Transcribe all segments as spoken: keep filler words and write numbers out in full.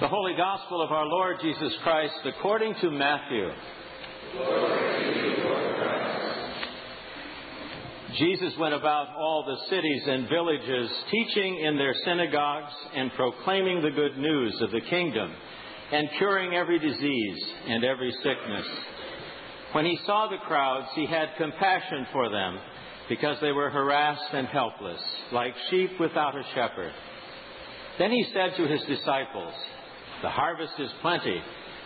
The Holy Gospel of our Lord Jesus Christ according to Matthew. Glory to you, Lord Christ. Jesus went about all the cities and villages, teaching in their synagogues and proclaiming the good news of the kingdom, and curing every disease and every sickness. When he saw the crowds, he had compassion for them, because they were harassed and helpless, like sheep without a shepherd. Then he said to his disciples, "The harvest is plenty,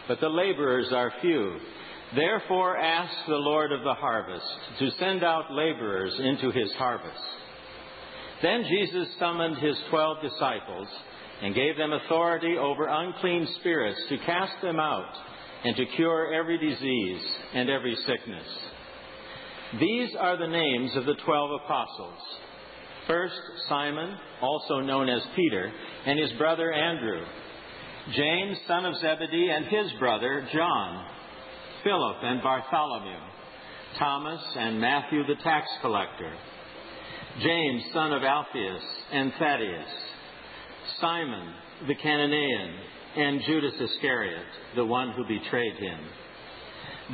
but the laborers are few. Therefore ask the Lord of the harvest to send out laborers into his harvest." Then Jesus summoned his twelve disciples and gave them authority over unclean spirits to cast them out and to cure every disease and every sickness. These are the names of the twelve apostles. First, Simon, also known as Peter, and his brother Andrew. James, son of Zebedee, and his brother John. Philip and Bartholomew. Thomas and Matthew the tax collector. James, son of Alphaeus, and Thaddaeus. Simon the Canaanian, and Judas Iscariot, the one who betrayed him.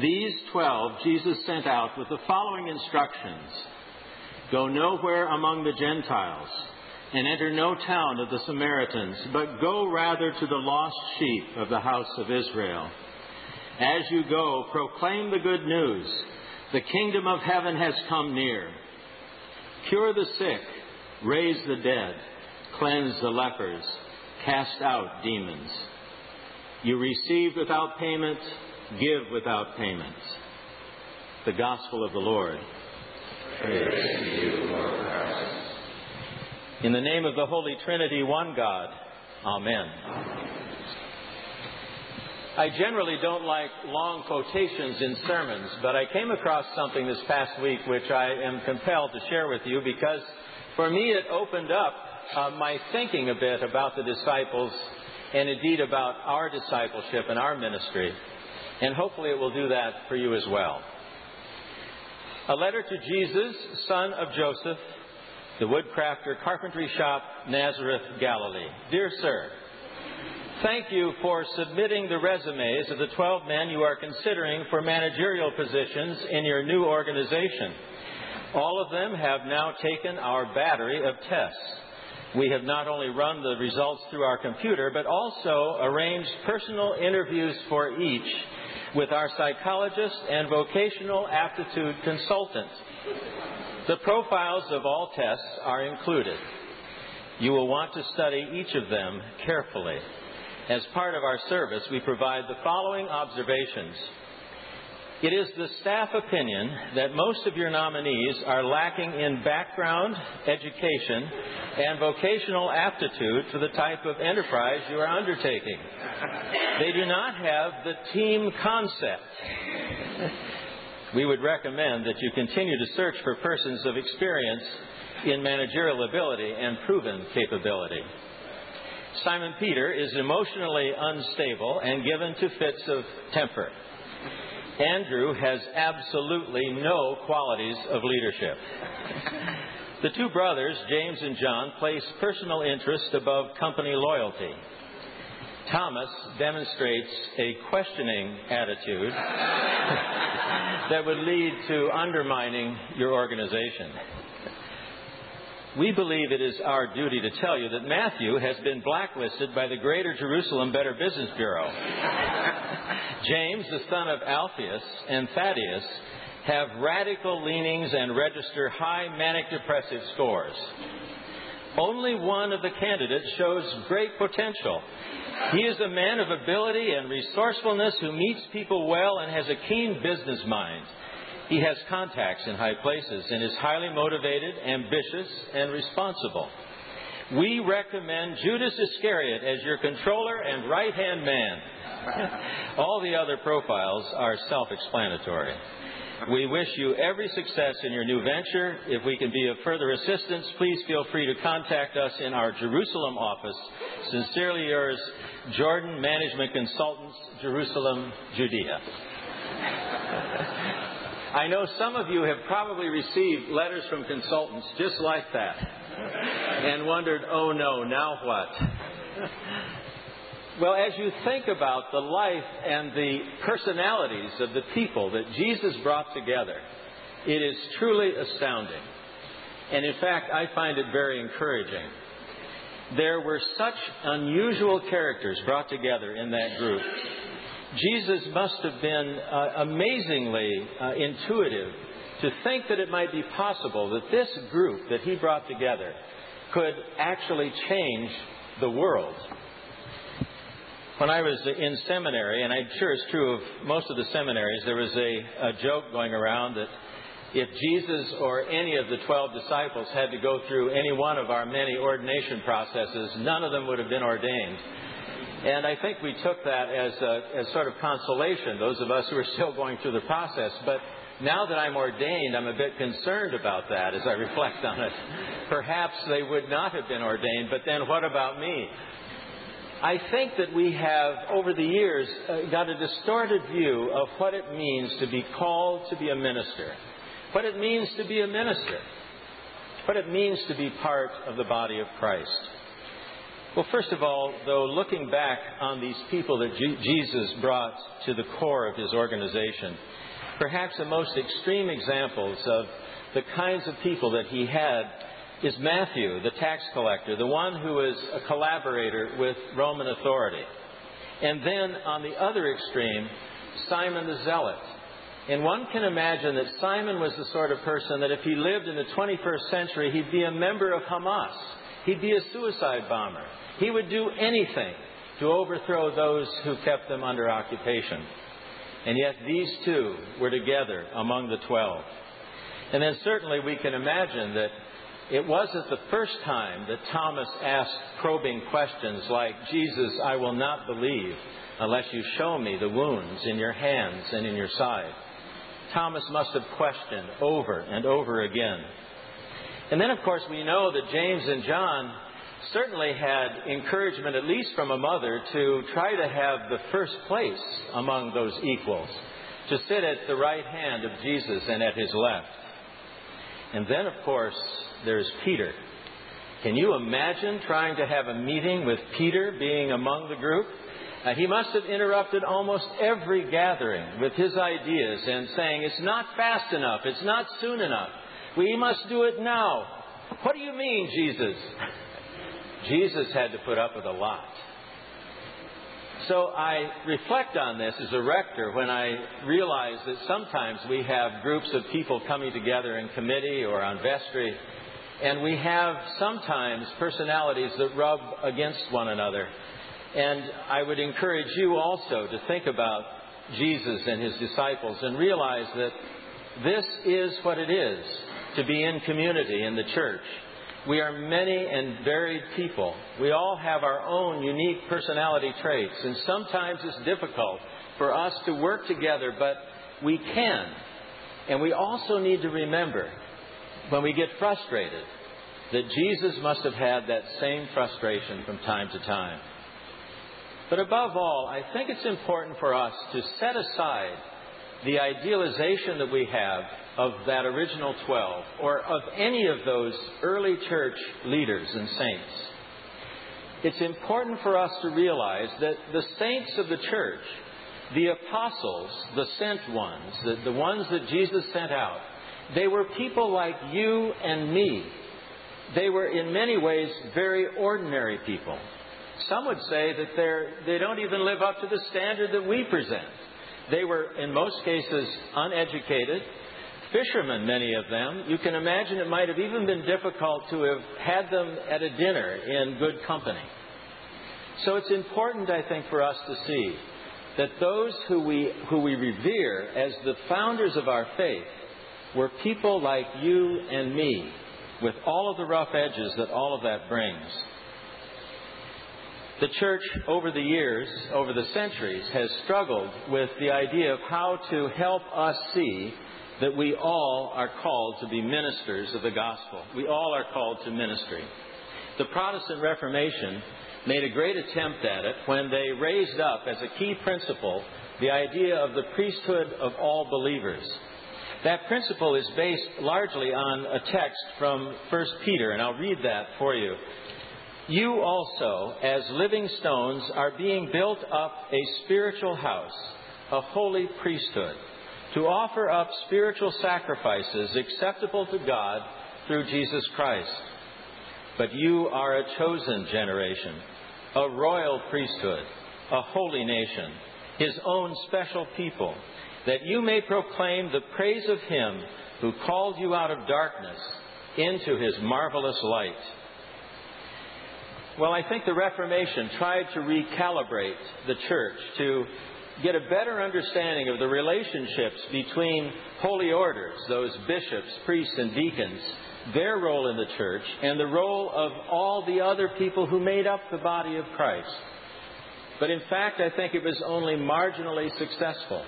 These twelve Jesus sent out with the following instructions. Go nowhere among the Gentiles, and enter no town of the Samaritans, but go rather to the lost sheep of the house of Israel. As you go, proclaim the good news. The kingdom of heaven has come near. Cure the sick, raise the dead, cleanse the lepers, cast out demons. You receive without payment, give without payment. The Gospel of the Lord. Praise to you, Lord Christ. In the name of the Holy Trinity, one God. Amen. I generally don't like long quotations in sermons, but I came across something this past week which I am compelled to share with you because for me it opened up uh, my thinking a bit about the disciples and indeed about our discipleship and our ministry. And hopefully it will do that for you as well. A letter to Jesus, son of Joseph, the woodcrafter, carpentry shop, Nazareth, Galilee. Dear Sir, thank you for submitting the resumes of the twelve men you are considering for managerial positions in your new organization. All of them have now taken our battery of tests. We have not only run the results through our computer, but also arranged personal interviews for each with our psychologist and vocational aptitude consultant. The profiles of all tests are included. You will want to study each of them carefully. As part of our service, we provide the following observations. It is the staff opinion that most of your nominees are lacking in background, education, and vocational aptitude for the type of enterprise you are undertaking. They do not have the team concept. We would recommend that you continue to search for persons of experience in managerial ability and proven capability. Simon Peter is emotionally unstable and given to fits of temper. Andrew has absolutely no qualities of leadership. The two brothers, James and John, place personal interest above company loyalty. Thomas demonstrates a questioning attitude that would lead to undermining your organization. We believe it is our duty to tell you that Matthew has been blacklisted by the Greater Jerusalem Better Business Bureau. James, the son of Alphaeus, and Thaddaeus have radical leanings and register high manic depressive scores. Only one of the candidates shows great potential. He is a man of ability and resourcefulness who meets people well and has a keen business mind. He has contacts in high places and is highly motivated, ambitious, and responsible. We recommend Judas Iscariot as your controller and right-hand man. All the other profiles are self-explanatory. We wish you every success in your new venture. If we can be of further assistance, please feel free to contact us in our Jerusalem office. Sincerely yours, Jordan Management Consultants, Jerusalem, Judea. I know some of you have probably received letters from consultants just like that and wondered, oh no, now what? Well, as you think about the life and the personalities of the people that Jesus brought together, it is truly astounding. And in fact, I find it very encouraging. There were such unusual characters brought together in that group. Jesus must have been uh, amazingly uh, intuitive to think that it might be possible that this group that he brought together could actually change the world. When I was in seminary, and I'm sure it's true of most of the seminaries, there was a, a joke going around that if Jesus or any of the twelve disciples had to go through any one of our many ordination processes, none of them would have been ordained. And I think we took that as a, as sort of consolation, those of us who are still going through the process. But now that I'm ordained, I'm a bit concerned about that as I reflect on it. Perhaps they would not have been ordained, but then what about me? I think that we have, over the years, uh, got a distorted view of what it means to be called to be a minister. What it means to be a minister. What it means to be part of the body of Christ. Well, first of all, though, looking back on these people that G- Jesus brought to the core of his organization, perhaps the most extreme examples of the kinds of people that he had is Matthew, the tax collector, the one who is a collaborator with Roman authority. And then on the other extreme, Simon the Zealot. And one can imagine that Simon was the sort of person that if he lived in the twenty-first century, he'd be a member of Hamas. He'd be a suicide bomber. He would do anything to overthrow those who kept them under occupation. And yet these two were together among the twelve. And then certainly we can imagine that it wasn't the first time that Thomas asked probing questions like, "Jesus, I will not believe unless you show me the wounds in your hands and in your side." Thomas must have questioned over and over again. And then, of course, we know that James and John certainly had encouragement, at least from a mother, to try to have the first place among those equals, to sit at the right hand of Jesus and at his left. And then, of course, there's Peter. Can you imagine trying to have a meeting with Peter being among the group? Uh, he must have interrupted almost every gathering with his ideas and saying, "It's not fast enough. It's not soon enough. We must do it now." "What do you mean, Jesus?" Jesus had to put up with a lot. So I reflect on this as a rector when I realize that sometimes we have groups of people coming together in committee or on vestry, and we have sometimes personalities that rub against one another. And I would encourage you also to think about Jesus and his disciples and realize that this is what it is to be in community in the church. We are many and varied people. We all have our own unique personality traits, and sometimes it's difficult for us to work together, but we can. And we also need to remember when we get frustrated that Jesus must have had that same frustration from time to time. But above all, I think it's important for us to set aside the idealization that we have of that original twelve or of any of those early church leaders and saints. It's important for us to realize that the saints of the church, the apostles, the sent ones, the, the ones that Jesus sent out, they were people like you and me. They were in many ways very ordinary people. Some would say that they're, they don't even live up to the standard that we present. They were, in most cases, uneducated, fishermen, many of them. You can imagine it might have even been difficult to have had them at a dinner in good company. So it's important, I think, for us to see that those who we, who we revere as the founders of our faith were people like you and me, with all of the rough edges that all of that brings. The church over the years, over the centuries, has struggled with the idea of how to help us see that we all are called to be ministers of the gospel. We all are called to ministry. The Protestant Reformation made a great attempt at it when they raised up as a key principle the idea of the priesthood of all believers. That principle is based largely on a text from First Peter, and I'll read that for you. You also, as living stones, are being built up a spiritual house, a holy priesthood, to offer up spiritual sacrifices acceptable to God through Jesus Christ. But you are a chosen generation, a royal priesthood, a holy nation, his own special people, that you may proclaim the praise of him who called you out of darkness into his marvelous light. Well, I think the Reformation tried to recalibrate the church to get a better understanding of the relationships between holy orders, those bishops, priests, and deacons, their role in the church, and the role of all the other people who made up the body of Christ. But in fact, I think it was only marginally successful,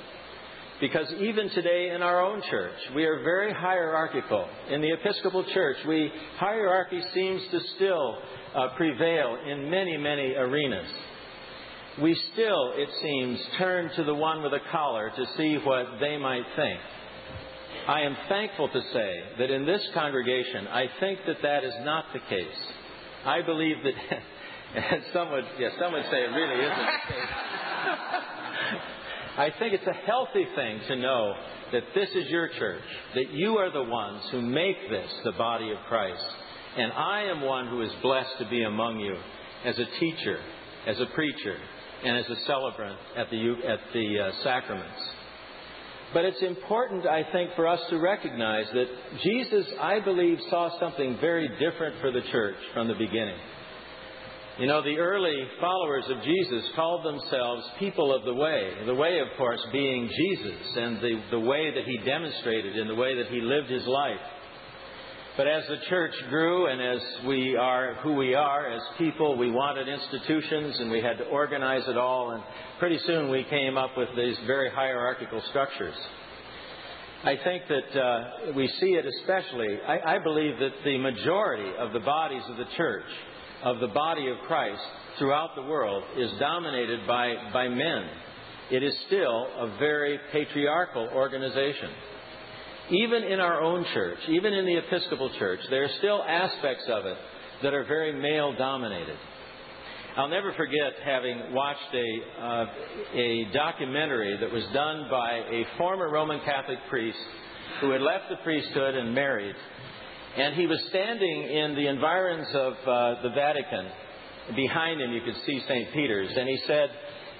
because even today in our own church, we are very hierarchical. In the Episcopal Church, we hierarchy seems to still uh, prevail in many, many arenas. We still, it seems, turn to the one with a collar to see what they might think. I am thankful to say that in this congregation, I think that that is not the case. I believe that, and some would, yeah, some would say it really isn't the case. I think it's a healthy thing to know that this is your church, that you are the ones who make this the body of Christ. And I am one who is blessed to be among you as a teacher, as a preacher, and as a celebrant at the, at the uh, sacraments. But it's important, I think, for us to recognize that Jesus, I believe, saw something very different for the church from the beginning. You know, the early followers of Jesus called themselves people of the way. The way, of course, being Jesus and the, the way that he demonstrated in the way that he lived his life. But as the church grew and as we are who we are as people, we wanted institutions and we had to organize it all. And pretty soon we came up with these very hierarchical structures. I think that uh, we see it especially. I, I believe that the majority of the bodies of the church, of the body of Christ throughout the world, is dominated by, by men. It is still a very patriarchal organization. Even in our own church, even in the Episcopal Church, there are still aspects of it that are very male-dominated. I'll never forget having watched a, uh, a documentary that was done by a former Roman Catholic priest who had left the priesthood and married. And he was standing in the environs of uh, the Vatican. Behind him, you could see Saint Peter's. And he said,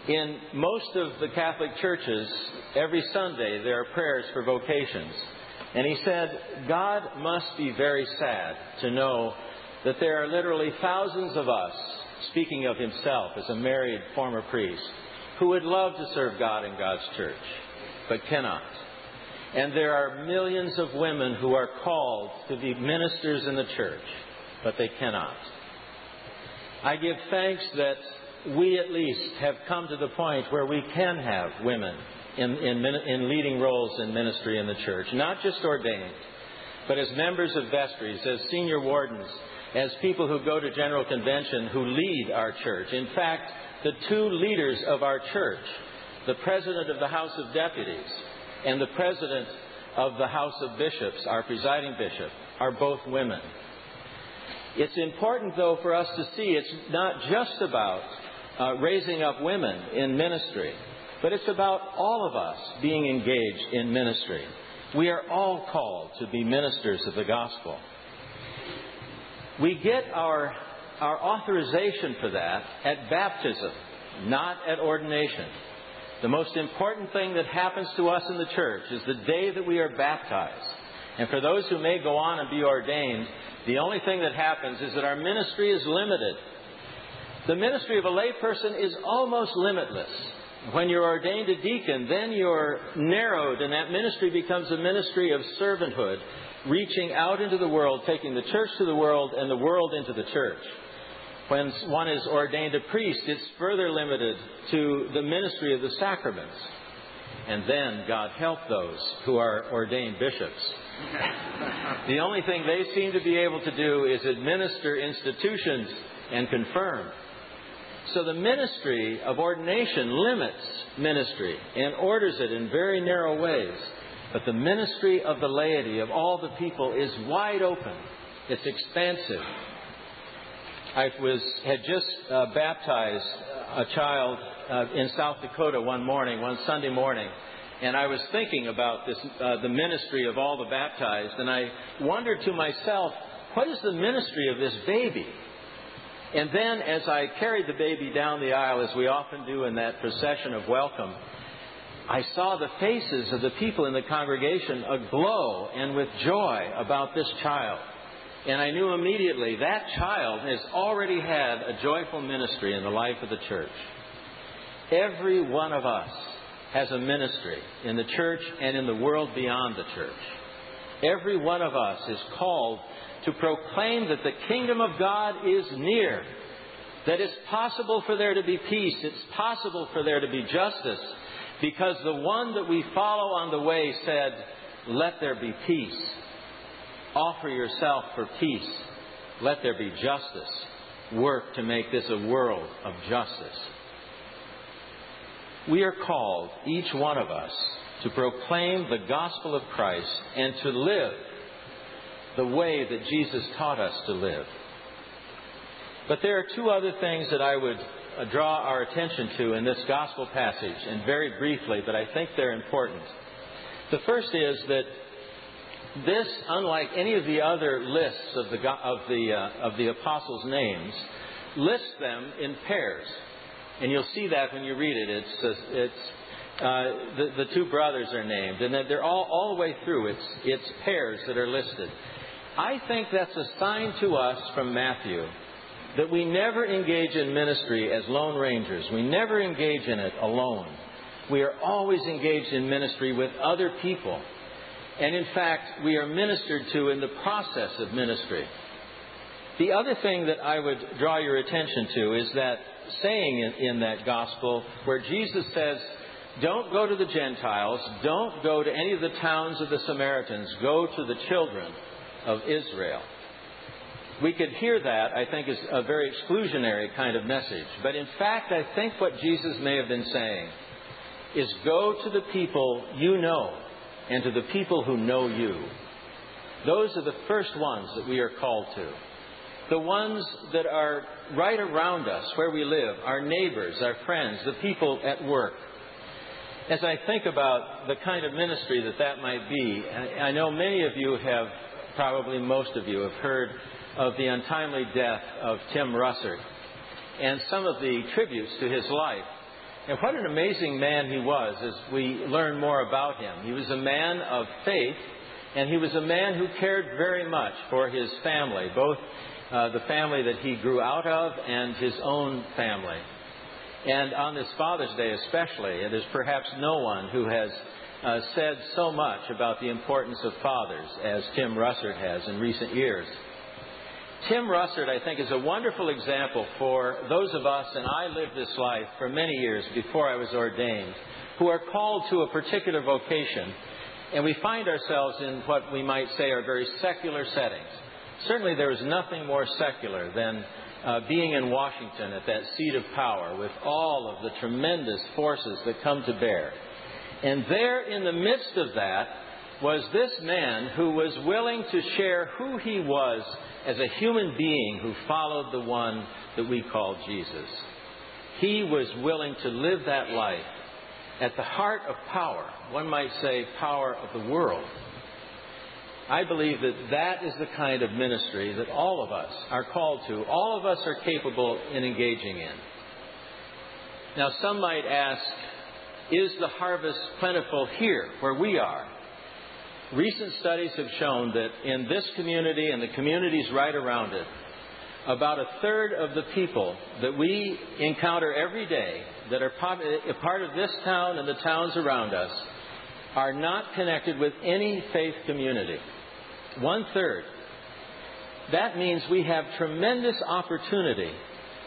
in most of the Catholic churches, every Sunday, there are prayers for vocations. And he said, God must be very sad to know that there are literally thousands of us, speaking of himself as a married former priest, who would love to serve God in God's church, but cannot. And there are millions of women who are called to be ministers in the church, but they cannot. I give thanks that we at least have come to the point where we can have women in, in, in leading roles in ministry in the church, not just ordained, but as members of vestries, as senior wardens, as people who go to General Convention who lead our church. In fact, the two leaders of our church, the president of the House of Deputies and the president of the House of Bishops, our presiding bishop, are both women. It's important, though, for us to see it's not just about uh, raising up women in ministry, but it's about all of us being engaged in ministry. We are all called to be ministers of the gospel. We get our, our authorization for that at baptism, not at ordination. The most important thing that happens to us in the church is the day that we are baptized. And for those who may go on and be ordained, the only thing that happens is that our ministry is limited. The ministry of a layperson is almost limitless. When you're ordained a deacon, then you're narrowed, and that ministry becomes a ministry of servanthood, reaching out into the world, taking the church to the world and the world into the church. When one is ordained a priest, it's further limited to the ministry of the sacraments. And then, God help those who are ordained bishops. The only thing they seem to be able to do is administer institutions and confirm. So the ministry of ordination limits ministry and orders it in very narrow ways. But the ministry of the laity, of all the people, is wide open. It's expansive. I was had just uh, baptized a child uh, in South Dakota one morning, one Sunday morning, and I was thinking about this, uh, the ministry of all the baptized, and I wondered to myself, what is the ministry of this baby? And then as I carried the baby down the aisle, as we often do in that procession of welcome, I saw the faces of the people in the congregation aglow and with joy about this child. And I knew immediately that child has already had a joyful ministry in the life of the church. Every one of us has a ministry in the church and in the world beyond the church. Every one of us is called to proclaim that the kingdom of God is near, that it's possible for there to be peace, it's possible for there to be justice, because the one that we follow on the way said, "Let there be peace. Offer yourself for peace. Let there be justice. Work to make this a world of justice." We are called, each one of us, to proclaim the gospel of Christ and to live the way that Jesus taught us to live. But there are two other things that I would draw our attention to in this gospel passage, and very briefly, but I think they're important. The first is that this, unlike any of the other lists of the of the uh, of the apostles' names, lists them in pairs, and you'll see that when you read it. It's it's uh, the the two brothers are named, and they're all all the way through. It's it's pairs that are listed. I think that's a sign to us from Matthew that we never engage in ministry as lone rangers. We never engage in it alone. We are always engaged in ministry with other people. And in fact, we are ministered to in the process of ministry. The other thing that I would draw your attention to is that saying in, in that gospel where Jesus says, "Don't go to the Gentiles, don't go to any of the towns of the Samaritans, go to the children of Israel." We could hear that, I think, as a very exclusionary kind of message. But in fact, I think what Jesus may have been saying is go to the people you know, and to the people who know you. Those are the first ones that we are called to. The ones that are right around us, where we live, our neighbors, our friends, the people at work. As I think about the kind of ministry that that might be, I know many of you have, probably most of you have heard of the untimely death of Tim Russert and some of the tributes to his life. And what an amazing man he was as we learn more about him. He was a man of faith, and he was a man who cared very much for his family, both uh, the family that he grew out of and his own family. And on this Father's Day especially, there's perhaps no one who has uh, said so much about the importance of fathers as Tim Russert has in recent years. Tim Russert, I think, is a wonderful example for those of us, and I lived this life for many years before I was ordained, who are called to a particular vocation, and we find ourselves in what we might say are very secular settings. Certainly there is nothing more secular than uh, being in Washington at that seat of power with all of the tremendous forces that come to bear. And there in the midst of that was this man who was willing to share who he was as a human being who followed the one that we call Jesus. He was willing to live that life at the heart of power, one might say power of the world. I believe that that is the kind of ministry that all of us are called to, all of us are capable in engaging in. Now some might ask, is the harvest plentiful here where we are? Recent studies have shown that in this community and the communities right around it, about a third of the people that we encounter every day that are part of this town and the towns around us are not connected with any faith community. One third. That means we have tremendous opportunity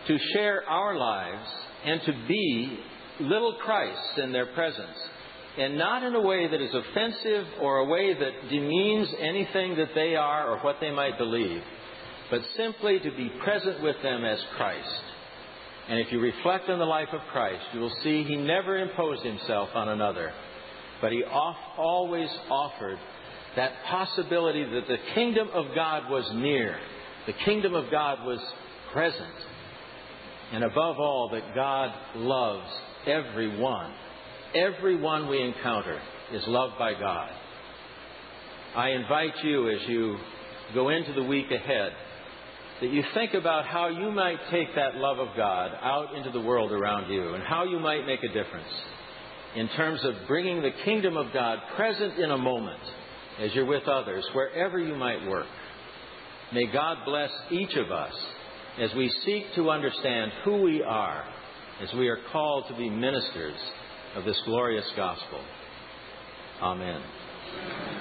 to share our lives and to be little Christs in their presence. And not in a way that is offensive or a way that demeans anything that they are or what they might believe, but simply to be present with them as Christ. And if you reflect on the life of Christ, you will see he never imposed himself on another, but he off, always offered that possibility that the kingdom of God was near. The kingdom of God was present. And above all, that God loves everyone. Everyone we encounter is loved by God. I invite you, as you go into the week ahead, that you think about how you might take that love of God out into the world around you and how you might make a difference in terms of bringing the kingdom of God present in a moment as you're with others, wherever you might work. May God bless each of us as we seek to understand who we are, as we are called to be ministers of this glorious gospel. Amen.